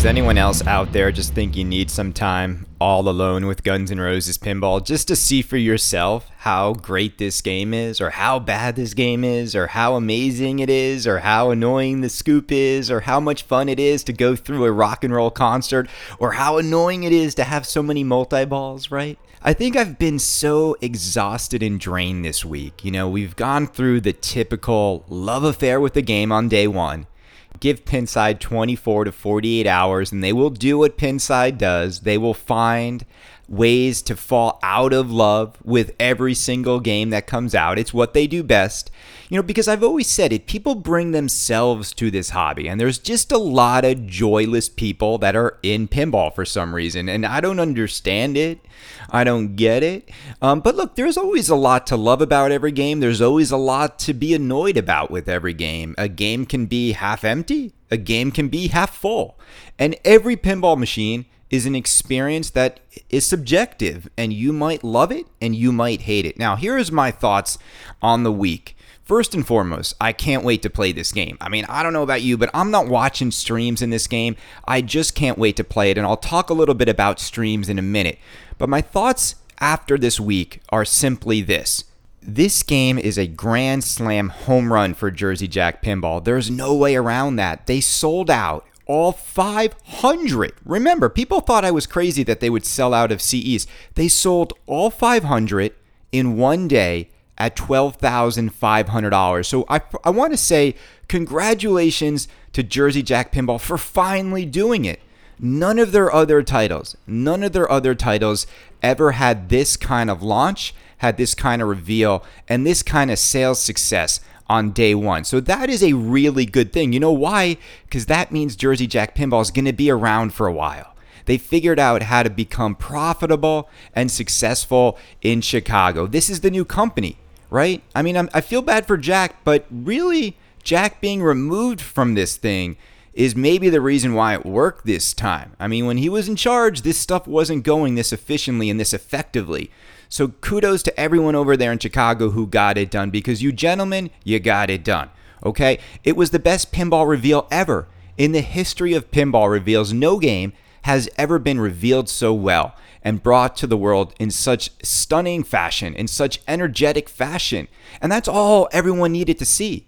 there's anyone else out there just think you need some time all alone with Guns N' Roses Pinball just to see for yourself how great this game is, or how bad this game is, or how amazing it is, or how annoying the scoop is, or how much fun it is to go through a rock and roll concert, or how annoying it is to have so many multi-balls, right? I think I've been so exhausted and drained this week. You know, we've gone through the typical love affair with the game on day one. Give Pinside 24 to 48 hours and they will do what Pinside does. They will find ways to fall out of love with every single game that comes out. It's what they do best. You know, because I've always said it, people bring themselves to this hobby, and there's just a lot of joyless people that are in pinball for some reason, and I don't understand it. I don't get it. But look, there's always a lot to love about every game. There's always a lot to be annoyed about with every game. A game can be half empty. A game can be half full. And every pinball machine is an experience that is subjective, and you might love it and you might hate it. Now, here's my thoughts on the week. First and foremost, I can't wait to play this game. I mean, I don't know about you, but I'm not watching streams in this game. I just can't wait to play it, and I'll talk a little bit about streams in a minute. But my thoughts after this week are simply this. This game is a grand slam home run for Jersey Jack Pinball. There's no way around that. They sold out all 500. Remember, people thought I was crazy that they would sell out of CEs. They sold all 500 in one day at $12,500. So I want to say congratulations to Jersey Jack Pinball for finally doing it. None of their other titles ever had this kind of launch, had this kind of reveal, and this kind of sales success on day one. So that is a really good thing. You know why? Because that means Jersey Jack Pinball is going to be around for a while. They figured out how to become profitable and successful in Chicago. This is the new company, right? I mean, I feel bad for Jack, but really, Jack being removed from this thing is maybe the reason why it worked this time. I mean, when he was in charge, this stuff wasn't going this efficiently and this effectively. So kudos to everyone over there in Chicago who got it done, because you gentlemen, you got it done, okay? It was the best pinball reveal ever. In the history of pinball reveals, no game has ever been revealed so well and brought to the world in such stunning fashion, in such energetic fashion. And that's all everyone needed to see.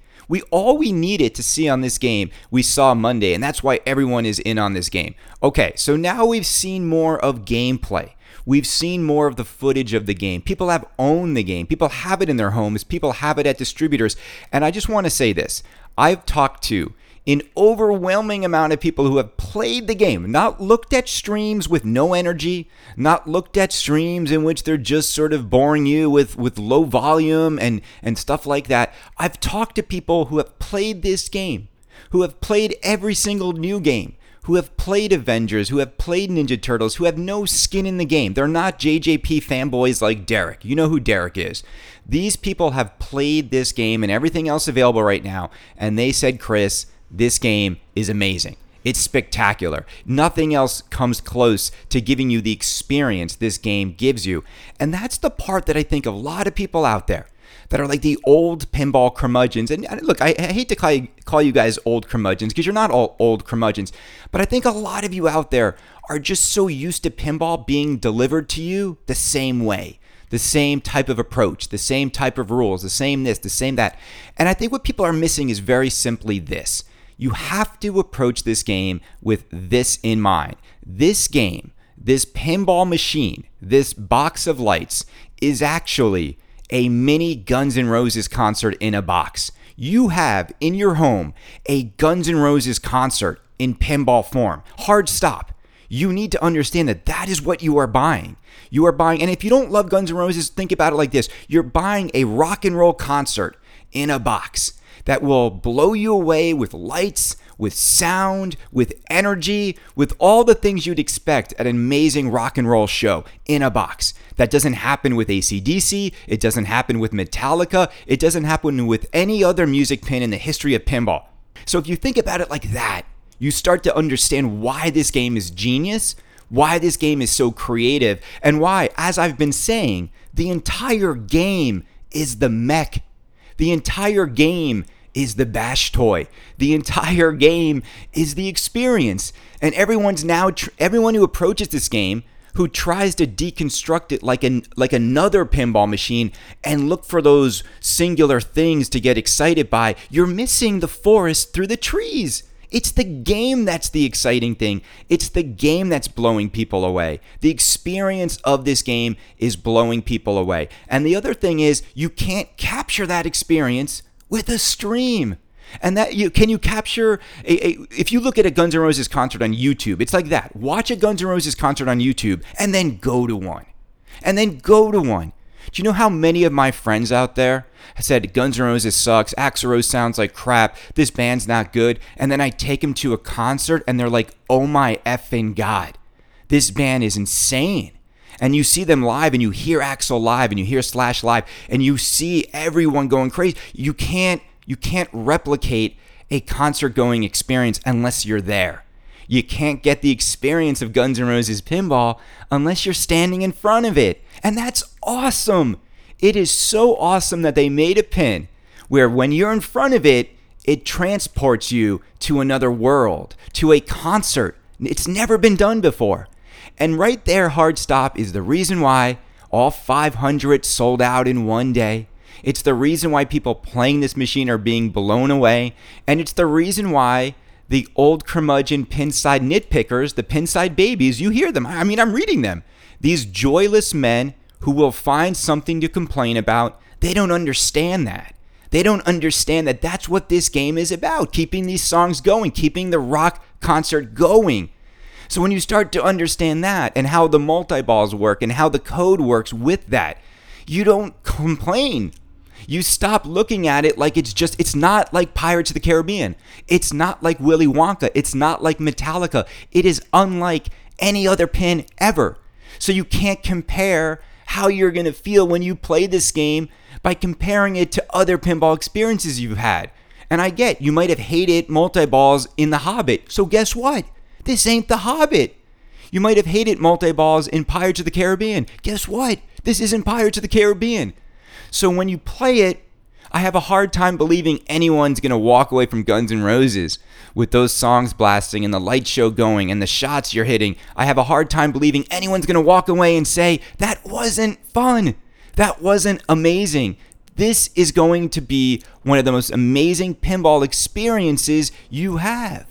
All we needed to see on this game, we saw Monday, and that's why everyone is in on this game. Okay, so now we've seen more of gameplay. We've seen more of the footage of the game. People have owned the game. People have it in their homes. People have it at distributors. And I just want to say this. I've talked to an overwhelming amount of people who have played the game, not looked at streams with no energy, not looked at streams in which they're just sort of boring you with low volume and stuff like that. I've talked to people who have played this game, who have played every single new game, who have played Avengers, who have played Ninja Turtles, who have no skin in the game. They're not JJP fanboys like Derek. You know who Derek is. These people have played this game and everything else available right now, and they said, Chris, this game is amazing. It's spectacular. Nothing else comes close to giving you the experience this game gives you. And that's the part that I think a lot of people out there that are like the old pinball curmudgeons. And look, I hate to call you guys old curmudgeons, because you're not all old curmudgeons, but I think a lot of you out there are just so used to pinball being delivered to you the same way, the same type of approach, the same type of rules, the same this, the same that. And I think what people are missing is very simply this. You have to approach this game with this in mind. This game, this pinball machine, this box of lights is actually a mini Guns N' Roses concert in a box. You have in your home a Guns N' Roses concert in pinball form. Hard stop. You need to understand that that is what you are buying. You are buying, and if you don't love Guns N' Roses, think about it like this. You're buying a rock and roll concert in a box that will blow you away with lights, with sound, with energy, with all the things you'd expect at an amazing rock and roll show in a box. That doesn't happen with AC/DC, it doesn't happen with Metallica, it doesn't happen with any other music pin in the history of pinball. So if you think about it like that, you start to understand why this game is genius, why this game is so creative, and why, as I've been saying, the entire game is the mech. The entire game is the bash toy. The entire game is the experience. And everyone who approaches this game, who tries to deconstruct it like another pinball machine and look for those singular things to get excited by, you're missing the forest through the trees. It's the game that's the exciting thing. It's the game that's blowing people away. The experience of this game is blowing people away. And the other thing is, you can't capture that experience with a stream. And that you capture if you look at a Guns N' Roses concert on YouTube, it's like that. Watch a Guns N' Roses concert on YouTube and then go to one. Do you know how many of my friends out there said Guns N' Roses sucks, Axl Rose sounds like crap, this band's not good, and then I take them to a concert and they're like, oh my effing God, this band is insane. And you see them live, and you hear Axl live, and you hear Slash live, and you see everyone going crazy. You can't replicate a concert-going experience unless you're there. You can't get the experience of Guns N' Roses pinball unless you're standing in front of it. And that's awesome. It is so awesome that they made a pin where when you're in front of it, it transports you to another world, to a concert. It's never been done before. And right there, Hard Stop is the reason why all 500 sold out in one day. It's the reason why people playing this machine are being blown away. And it's the reason why the old curmudgeon pinside nitpickers, the pinside babies, you hear them. I mean, I'm reading them. These joyless men who will find something to complain about, they don't understand that. They don't understand that that's what this game is about, keeping these songs going, keeping the rock concert going. So when you start to understand that and how the multi-balls work and how the code works with that, you don't complain. You stop looking at it like it's not like Pirates of the Caribbean. It's not like Willy Wonka. It's not like Metallica. It is unlike any other pin ever. So you can't compare how you're going to feel when you play this game by comparing it to other pinball experiences you've had. And I get, you might have hated multi-balls in The Hobbit. So guess what? This ain't The Hobbit. You might have hated multi-balls in Pirates of the Caribbean. Guess what? This isn't Pirates of the Caribbean. So when you play it, I have a hard time believing anyone's going to walk away from Guns N' Roses with those songs blasting and the light show going and the shots you're hitting. I have a hard time believing anyone's going to walk away and say, that wasn't fun. That wasn't amazing. This is going to be one of the most amazing pinball experiences you have,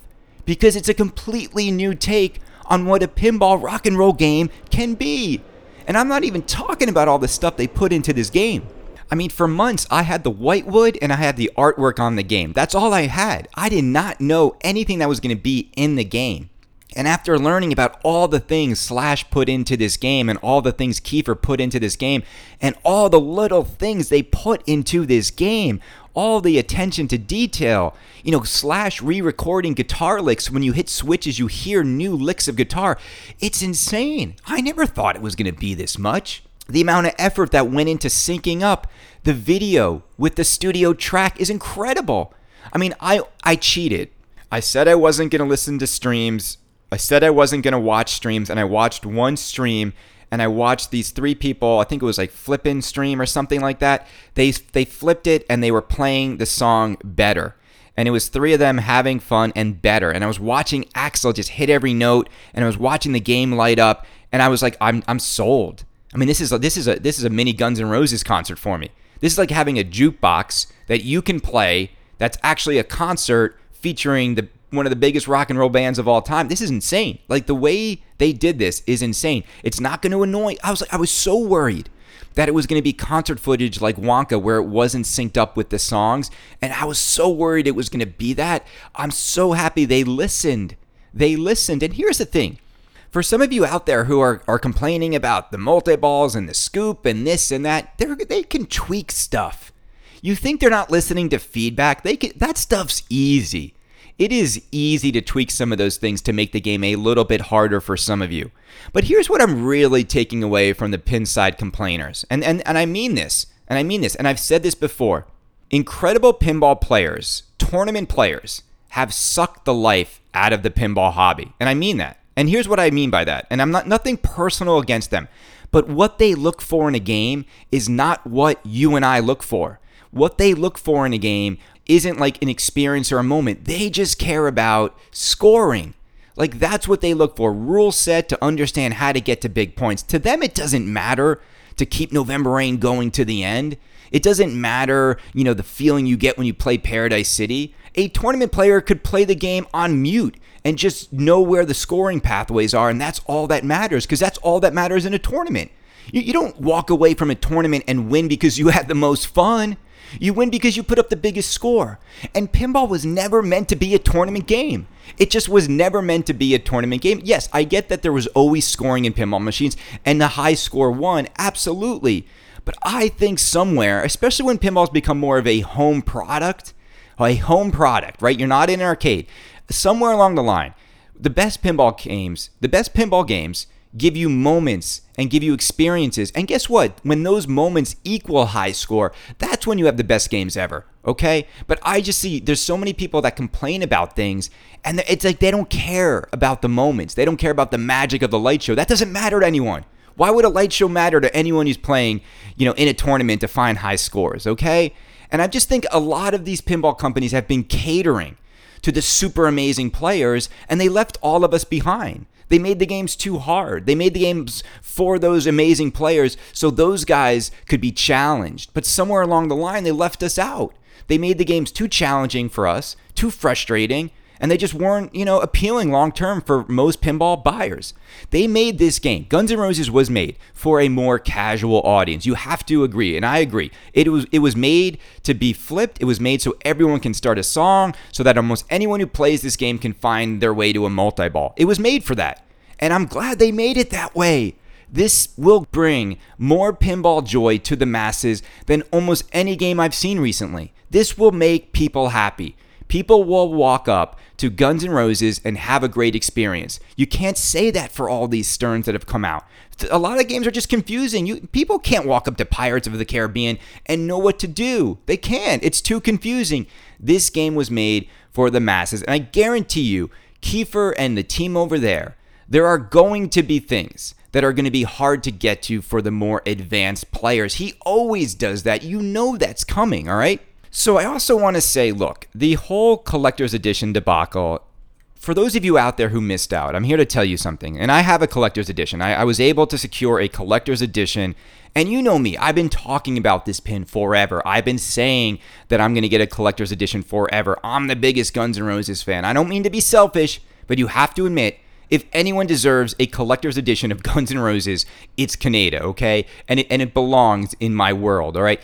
because it's a completely new take on what a pinball rock and roll game can be. And I'm not even talking about all the stuff they put into this game. I mean, for months, I had the whitewood and I had the artwork on the game. That's all I had. I did not know anything that was going to be in the game. And after learning about all the things Slash put into this game and all the things Kiefer put into this game and all the little things they put into this game, all the attention to detail, you know, Slash re-recording guitar licks. When you hit switches, you hear new licks of guitar. It's insane. I never thought it was going to be this much. The amount of effort that went into syncing up the video with the studio track is incredible. I mean, I cheated. I said I wasn't going to listen to streams. I said I wasn't going to watch streams, and I watched one stream, and I watched these three people. I think it was like Flippin' Stream or something like that. They flipped it, and they were playing the song Better. And it was three of them having fun and better. And I was watching Axl just hit every note, and I was watching the game light up, and I was like, I'm sold. I mean, this is a mini Guns N' Roses concert for me. This is like having a jukebox that you can play that's actually a concert featuring one of the biggest rock and roll bands of all time. This is insane. Like, the way they did this is insane. It's not going to annoy. I was so worried that it was going to be concert footage like Wonka, where it wasn't synced up with the songs. And I was so worried it was going to be that. I'm so happy they listened. And here's the thing. For some of you out there who are complaining about the multi-balls and the scoop and this and that, they can tweak stuff. You think they're not listening to feedback? That stuff's easy. It is easy to tweak some of those things to make the game a little bit harder for some of you. But here's what I'm really taking away from the pinside complainers. And I mean this. And I've said this before. Incredible pinball players, tournament players, have sucked the life out of the pinball hobby. And I mean that. And here's what I mean by that. And I'm nothing personal against them. But what they look for in a game is not what you and I look for. what they look for in a game isn't like an experience or a moment. They just care about scoring. Like, that's what they look for. Rule set to understand how to get to big points. To them, it doesn't matter to keep November Rain going to the end. It doesn't matter, you know, the feeling you get when you play Paradise City. A tournament player could play the game on mute and just know where the scoring pathways are, and that's all that matters, because that's all that matters in a tournament. You don't walk away from a tournament and win because you had the most fun. You win because you put up the biggest score. And pinball was never meant to be a tournament game. It just was never meant to be a tournament game. Yes, I get that there was always scoring in pinball machines, and the high score won, absolutely. But I think somewhere, especially when pinball's become more of a home product, right? You're not in an arcade. Somewhere along the line, the best pinball games give you moments and give you experiences. And guess what? When those moments equal high score, that's when you have the best games ever, okay? But I just see there's so many people that complain about things, and it's like they don't care about the moments. They don't care about the magic of the light show. That doesn't matter to anyone. Why would a light show matter to anyone who's playing, you know, in a tournament to find high scores, okay? And I just think a lot of these pinball companies have been catering to the super amazing players, and they left all of us behind. They made the games too hard. They made the games for those amazing players so those guys could be challenged. But somewhere along the line, they left us out. They made the games too challenging for us, too frustrating, and they just weren't, you know, appealing long-term for most pinball buyers. They made this game. Guns N' Roses was made for a more casual audience. You have to agree, and I agree. It was made to be flipped. It was made so everyone can start a song, so that almost anyone who plays this game can find their way to a multi-ball. It was made for that, and I'm glad they made it that way. This will bring more pinball joy to the masses than almost any game I've seen recently. This will make people happy. People will walk up to Guns N' Roses and have a great experience. You can't say that for all these Sterns that have come out. A lot of games are just confusing. People can't walk up to Pirates of the Caribbean and know what to do. They can't. It's too confusing. This game was made for the masses. And I guarantee you, Kiefer and the team over there are going to be things that are going to be hard to get to for the more advanced players. He always does that. You know that's coming, all right? So I also want to say, look, the whole collector's edition debacle, for those of you out there who missed out, I'm here to tell you something. And I have a collector's edition. I was able to secure a collector's edition. And you know me, I've been talking about this pin forever. I've been saying that I'm going to get a collector's edition forever. I'm the biggest Guns N' Roses fan. I don't mean to be selfish, but you have to admit, if anyone deserves a collector's edition of Guns N' Roses, it's Kaneda, okay? And it belongs in my world, all right?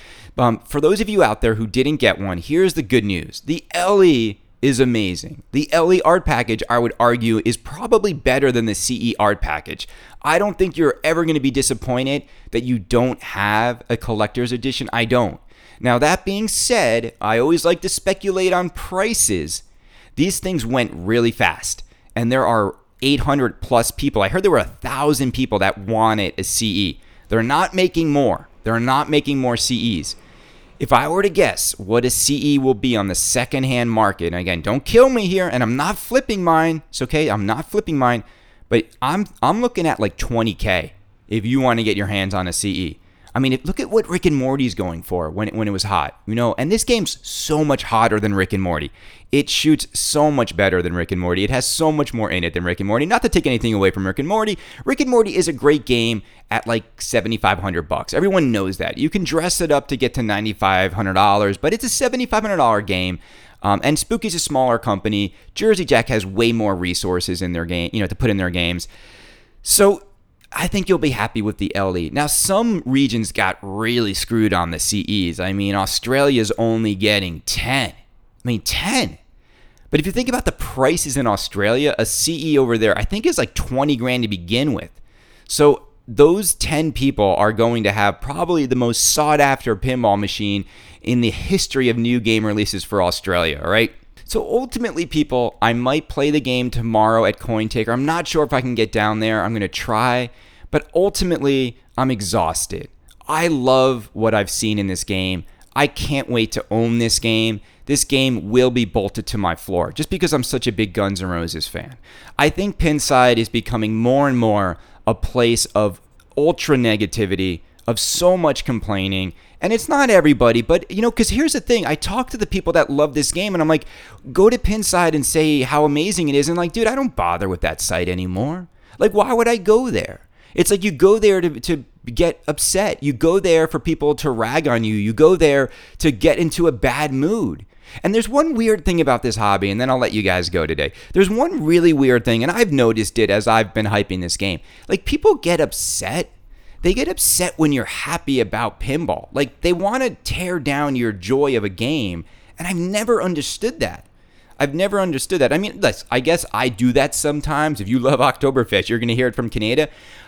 For those of you out there who didn't get one, here's the good news. The LE is amazing. The LE art package, I would argue, is probably better than the CE art package. I don't think you're ever going to be disappointed that you don't have a collector's edition. I don't. Now, that being said, I always like to speculate on prices. These things went really fast, and there are 800 plus people. I heard there were 1,000 people that wanted a CE. They're not making more. They're not making more CEs. If I were to guess what a CE will be on the secondhand market, and again, don't kill me here, and I'm not flipping mine. It's okay. I'm not flipping mine, but I'm looking at like $20K if you want to get your hands on a CE. I mean, look at what Rick and Morty's going for when it was hot, you know? And this game's so much hotter than Rick and Morty. It shoots so much better than Rick and Morty. It has so much more in it than Rick and Morty. Not to take anything away from Rick and Morty. Rick and Morty is a great game at like $7,500. Everyone knows that. You can dress it up to get to $9,500, but it's a $7,500 game. And Spooky's a smaller company. Jersey Jack has way more resources in their game, you know, to put in their games. So I think you'll be happy with the LE. Now, some regions got really screwed on the CEs. I mean, Australia's only getting 10. I mean, 10. But if you think about the prices in Australia, a CE over there, I think is like 20 grand to begin with. So those 10 people are going to have probably the most sought after pinball machine in the history of new game releases for Australia, all right? So ultimately, people, I might play the game tomorrow at CoinTaker. I'm not sure if I can get down there. I'm going to try. But ultimately, I'm exhausted. I love what I've seen in this game. I can't wait to own this game. This game will be bolted to my floor just because I'm such a big Guns N' Roses fan. I think Pinside is becoming more and more a place of ultra negativity, of so much complaining. And it's not everybody, but, you know, because here's the thing. I talk to the people that love this game, and I'm like, go to Pinside and say how amazing it is. And like, dude, I don't bother with that site anymore. Like, why would I go there? It's like you go there to get upset. You go there for people to rag on you. You go there to get into a bad mood. And there's one weird thing about this hobby, and then I'll let you guys go today. There's one really weird thing, and I've noticed it as I've been hyping this game. Like, people get upset. They get upset when you're happy about pinball. Like, they want to tear down your joy of a game, and I've never understood that. I mean, I guess I do that sometimes. If you love Oktoberfest, you're going to hear it from Kaneda.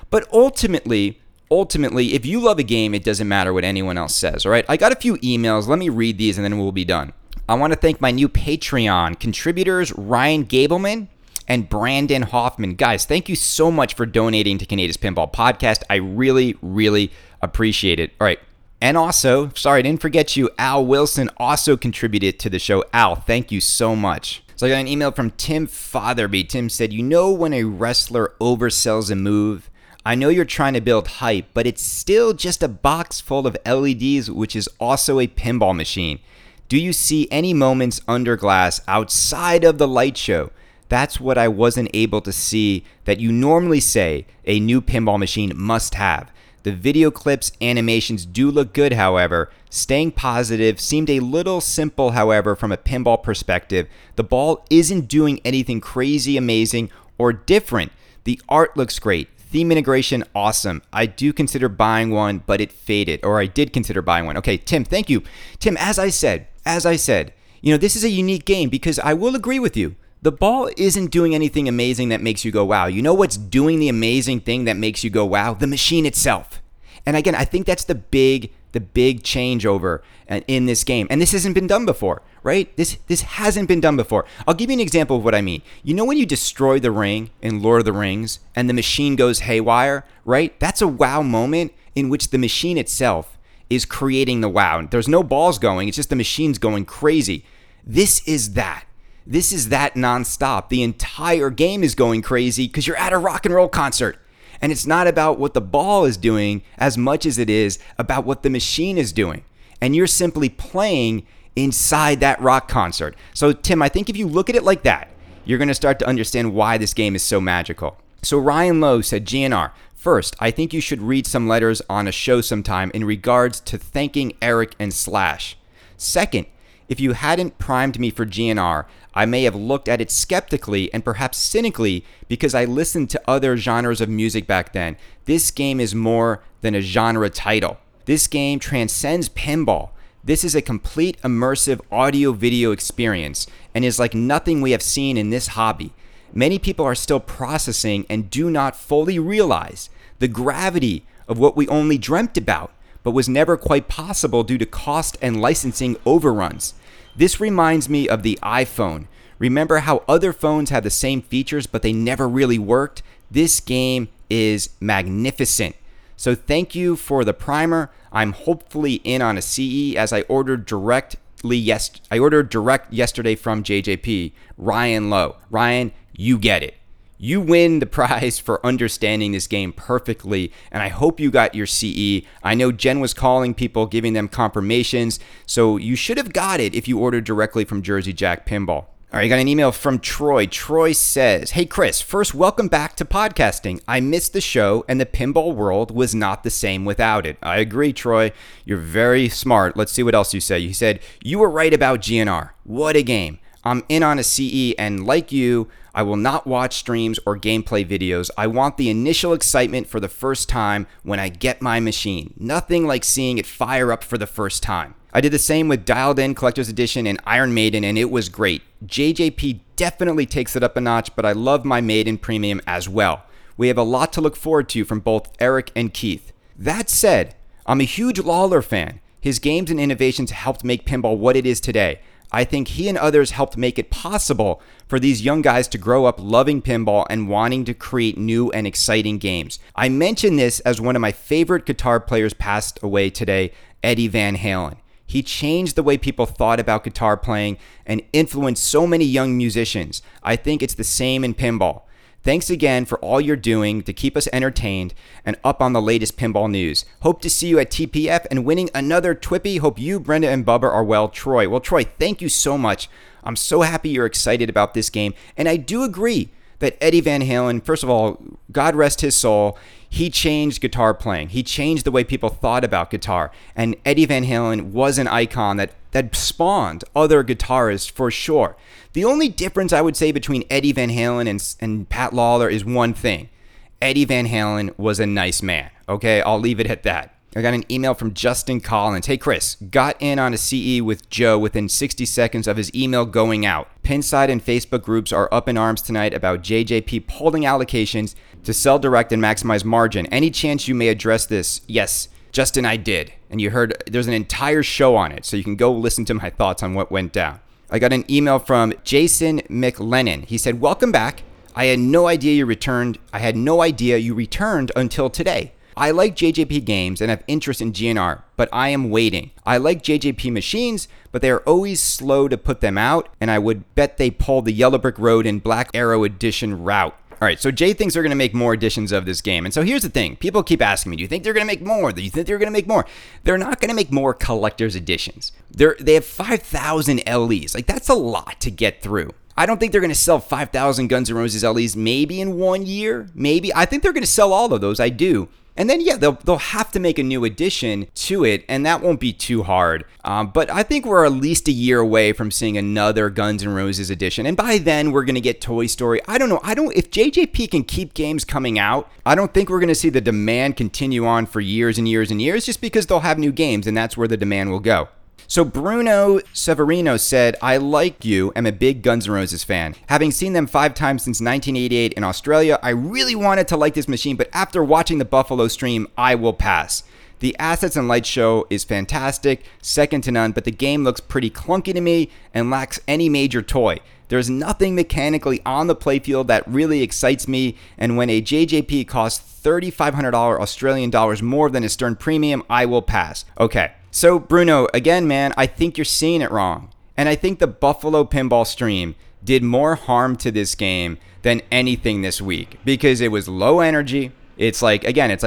But ultimately, if you love a game, it doesn't matter what anyone else says, all right? I got a few emails. Let me read these, and then we'll be done. I want to thank my new Patreon contributors, Ryan Gableman and Brandon Hoffman. Guys, thank you so much for donating to Kaneda's Pinball Podcast. I really, really appreciate it. All right. And also, sorry, I didn't forget you, Al Wilson also contributed to the show. Al, thank you so much. So I got an email from Tim Fotherby. Tim said, you know when a wrestler oversells a move? I know you're trying to build hype, but it's still just a box full of LEDs, which is also a pinball machine. Do you see any moments under glass outside of the light show? That's what I wasn't able to see that you normally say a new pinball machine must have. The video clips, animations do look good, however. Staying positive seemed a little simple, however, from a pinball perspective. The ball isn't doing anything crazy, amazing, or different. The art looks great. Theme integration, awesome. I do consider buying one, but it faded. Or I did consider buying one. Okay, Tim, thank you. Tim, as I said, you know, this is a unique game because I will agree with you. The ball isn't doing anything amazing that makes you go, wow. You know what's doing the amazing thing that makes you go, wow? The machine itself. And again, I think that's the big changeover in this game. And this hasn't been done before, right? This hasn't been done before. I'll give you an example of what I mean. You know when you destroy the ring in Lord of the Rings and the machine goes haywire, right? That's a wow moment in which the machine itself is creating the wow. There's no balls going. It's just the machine's going crazy. This is that. This is that nonstop. The entire game is going crazy because you're at a rock and roll concert. And it's not about what the ball is doing as much as it is about what the machine is doing. And you're simply playing inside that rock concert. So, Tim, I think if you look at it like that, you're going to start to understand why this game is so magical. So, Ryan Lowe said, GNR, first, I think you should read some letters on a show sometime in regards to thanking Eric and Slash. Second, if you hadn't primed me for GNR, I may have looked at it skeptically and perhaps cynically because I listened to other genres of music back then. This game is more than a genre title. This game transcends pinball. This is a complete immersive audio-video experience and is like nothing we have seen in this hobby. Many people are still processing and do not fully realize the gravity of what we only dreamt about, but was never quite possible due to cost and licensing overruns. This reminds me of the iPhone. Remember how other phones had the same features, but they never really worked? This game is magnificent. So thank you for the primer. I'm hopefully in on a CE as I ordered direct yesterday from JJP, Ryan Lowe. Ryan, you get it. You win the prize for understanding this game perfectly, and I hope you got your CE. I know Jen was calling people, giving them confirmations, so you should have got it if you ordered directly from Jersey Jack Pinball. All right, I got an email from Troy. Troy says, hey, Chris, first, welcome back to podcasting. I missed the show, and the pinball world was not the same without it. I agree, Troy. You're very smart. Let's see what else you say. You said, you were right about GNR. What a game. I'm in on a CE, and like you, I will not watch streams or gameplay videos. I want the initial excitement for the first time when I get my machine. Nothing like seeing it fire up for the first time. I did the same with Dialed In Collector's Edition and Iron Maiden, and it was great. JJP definitely takes it up a notch, but I love my Maiden Premium as well. We have a lot to look forward to from both Eric and Keith. That said, I'm a huge Lawler fan. His games and innovations helped make pinball what it is today. I think he and others helped make it possible for these young guys to grow up loving pinball and wanting to create new and exciting games. I mention this as one of my favorite guitar players passed away today, Eddie Van Halen. He changed the way people thought about guitar playing and influenced so many young musicians. I think it's the same in pinball. Thanks again for all you're doing to keep us entertained and up on the latest pinball news. Hope to see you at TPF and winning another Twippy. Hope you, Brenda, and Bubba are well. Troy. Well, Troy, thank you so much. I'm so happy you're excited about this game. And I do agree that Eddie Van Halen, first of all, God rest his soul, he changed guitar playing. He changed the way people thought about guitar. And Eddie Van Halen was an icon that spawned other guitarists for sure. The only difference I would say between Eddie Van Halen and Pat Lawler is one thing. Eddie Van Halen was a nice man. Okay, I'll leave it at that. I got an email from Justin Collins. Hey, Chris, got in on a CE with Joe within 60 seconds of his email going out. Pinside and Facebook groups are up in arms tonight about JJP pulling allocations to sell direct and maximize margin. Any chance you may address this? Yes, Justin, I did. And you heard there's an entire show on it, so you can go listen to my thoughts on what went down. I got an email from Jason McLennan. He said, welcome back. I had no idea you returned until today. I like JJP games and have interest in GNR, but I am waiting. I like JJP machines, but they are always slow to put them out, and I would bet they pull the Yellow Brick Road and Black Arrow Edition route. All right, so Jay thinks they're going to make more editions of this game. And so here's the thing. People keep asking me, do you think they're going to make more? They're not going to make more collector's editions. They have 5,000 LEs. Like, that's a lot to get through. I don't think they're going to sell 5,000 Guns N' Roses LEs maybe in 1 year. Maybe. I think they're going to sell all of those. I do. And then, yeah, they'll have to make a new addition to it, and that won't be too hard. But I think we're at least a year away from seeing another Guns N' Roses edition. And by then, we're going to get Toy Story. I don't know. If JJP can keep games coming out, I don't think we're going to see the demand continue on for years and years and years just because they'll have new games, and that's where the demand will go. So Bruno Severino said, I like you, am a big Guns N' Roses fan. Having seen them 5 times since 1988 in Australia, I really wanted to like this machine, but after watching the Buffalo stream, I will pass. The Assets and Lights show is fantastic, second to none, but the game looks pretty clunky to me and lacks any major toy. There's nothing mechanically on the playfield that really excites me, and when a JJP costs $3,500 Australian dollars more than a Stern Premium, I will pass. Okay. So, Bruno, again, man, I think you're seeing it wrong. And I think the Buffalo Pinball stream did more harm to this game than anything this week because it was low energy. It's like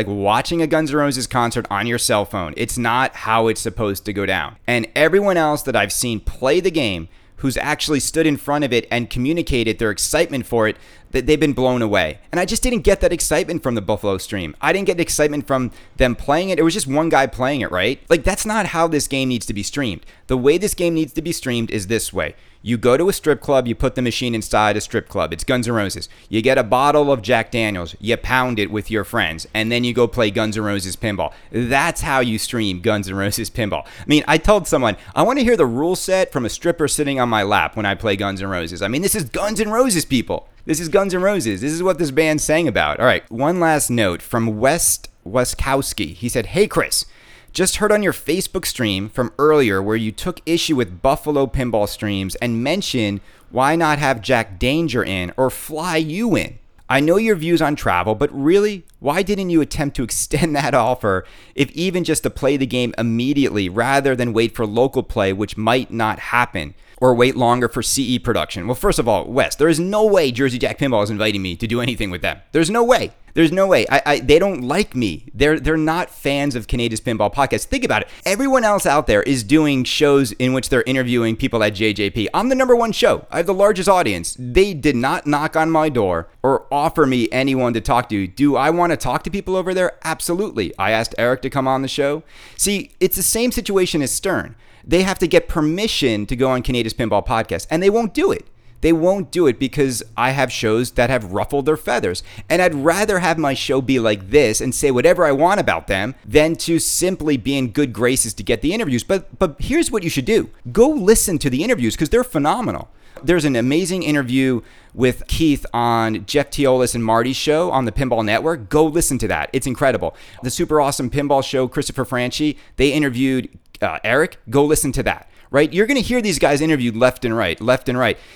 watching a Guns N' Roses concert on your cell phone. It's not how it's supposed to go down. And everyone else that I've seen play the game who's actually stood in front of it and communicated their excitement for it, that they've been blown away. And I just didn't get that excitement from the Buffalo stream. I didn't get excitement from them playing it. It was just one guy playing it, right? Like, that's not how this game needs to be streamed. The way this game needs to be streamed is this way. You go to a strip club, you put the machine inside a strip club. It's Guns N' Roses. You get a bottle of Jack Daniels. You pound it with your friends. And then you go play Guns N' Roses pinball. That's how you stream Guns N' Roses pinball. I mean, I told someone, I want to hear the rule set from a stripper sitting on my lap when I play Guns N' Roses. I mean, this is Guns N' Roses, people. This is Guns N' Roses. This is what this band sang about. All right, one last note from West Waskowski. He said, hey, Chris. Just heard on your Facebook stream from earlier where you took issue with Buffalo pinball streams and mentioned why not have Jack Danger in or Fly You in. I know your views on travel, but really, why didn't you attempt to extend that offer if even just to play the game immediately rather than wait for local play, which might not happen, or wait longer for CE production? Well, first of all, Wes, there is no way Jersey Jack Pinball is inviting me to do anything with them. There's no way. There's no way. They don't like me. They're not fans of Canada's Pinball Podcast. Think about it. Everyone else out there is doing shows in which they're interviewing people at JJP. I'm the #1 show. I have the largest audience. They did not knock on my door or offer me anyone to talk to. Do I want to talk to people over there? Absolutely. I asked Eric to come on the show. See, it's the same situation as Stern. They have to get permission to go on Canada's Pinball Podcast, and they won't do it. They won't do it because I have shows that have ruffled their feathers. And I'd rather have my show be like this and say whatever I want about them than to simply be in good graces to get the interviews. But here's what you should do. Go listen to the interviews because they're phenomenal. There's an amazing interview with Keith on Jeff Teolis and Marty's show on the Pinball Network. Go listen to that. It's incredible. The Super Awesome Pinball Show, Christopher Franchi, they interviewed Eric. Go listen to that. Right? You're going to hear these guys interviewed left and right.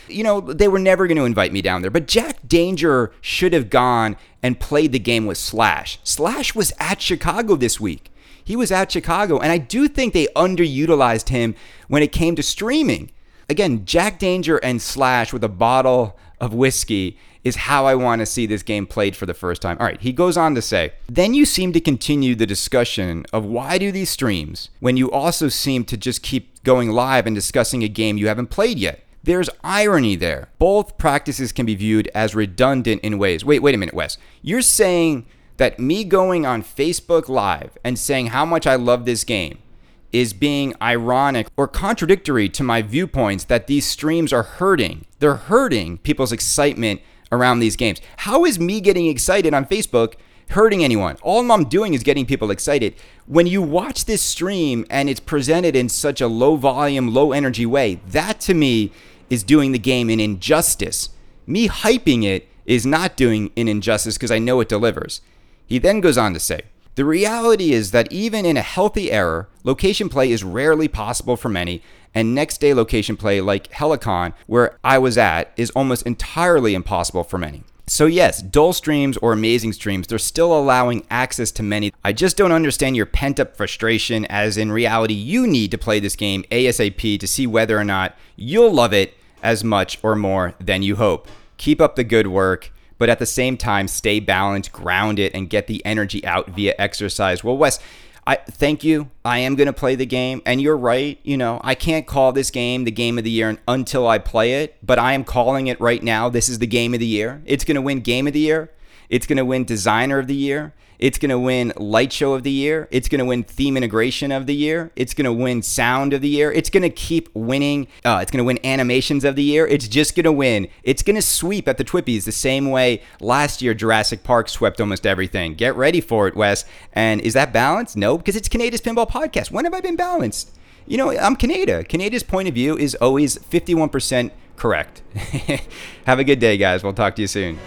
You know, they were never going to invite me down there. But Jack Danger should have gone and played the game with Slash. Slash was at Chicago this week. He was at Chicago. And I do think they underutilized him when it came to streaming. Again, Jack Danger and Slash with a bottle of whiskey is how I want to see this game played for the first time. All right, he goes on to say, then you seem to continue the discussion of why do these streams when you also seem to just keep going live and discussing a game you haven't played yet. There's irony there. Both practices can be viewed as redundant in ways. Wait a minute, Wes. You're saying that me going on Facebook Live and saying how much I love this game is being ironic or contradictory to my viewpoints that these streams are hurting. They're hurting people's excitement around these games. How is me getting excited on Facebook hurting anyone? All I'm doing is getting people excited. When you watch this stream and it's presented in such a low volume, low energy way, that to me is doing the game an injustice. Me hyping it is not doing an injustice because I know it delivers. He then goes on to say, the reality is that even in a healthy error, location play is rarely possible for many, and next day location play like Helicon, where I was at, is almost entirely impossible for many. So yes, dull streams or amazing streams, they're still allowing access to many. I just don't understand your pent-up frustration, as in reality, you need to play this game ASAP to see whether or not you'll love it as much or more than you hope. Keep up the good work, but at the same time, stay balanced, ground it, and get the energy out via exercise. Well, Wes, I thank you. I am going to play the game, and you're right. You know, I can't call this game the game of the year until I play it, but I am calling it right now. This is the game of the year. It's going to win game of the year. It's going to win designer of the year. It's going to win light show of the year. It's going to win theme integration of the year. It's going to win sound of the year. It's going to keep winning. It's going to win animations of the year. It's just going to win. It's going to sweep at the Twippies the same way last year Jurassic Park swept almost everything. Get ready for it, Wes. And is that balanced? No, because it's Canada's Pinball Podcast. When have I been balanced? You know, I'm Canada. Canada's point of view is always 51% correct. Have a good day, guys. We'll talk to you soon.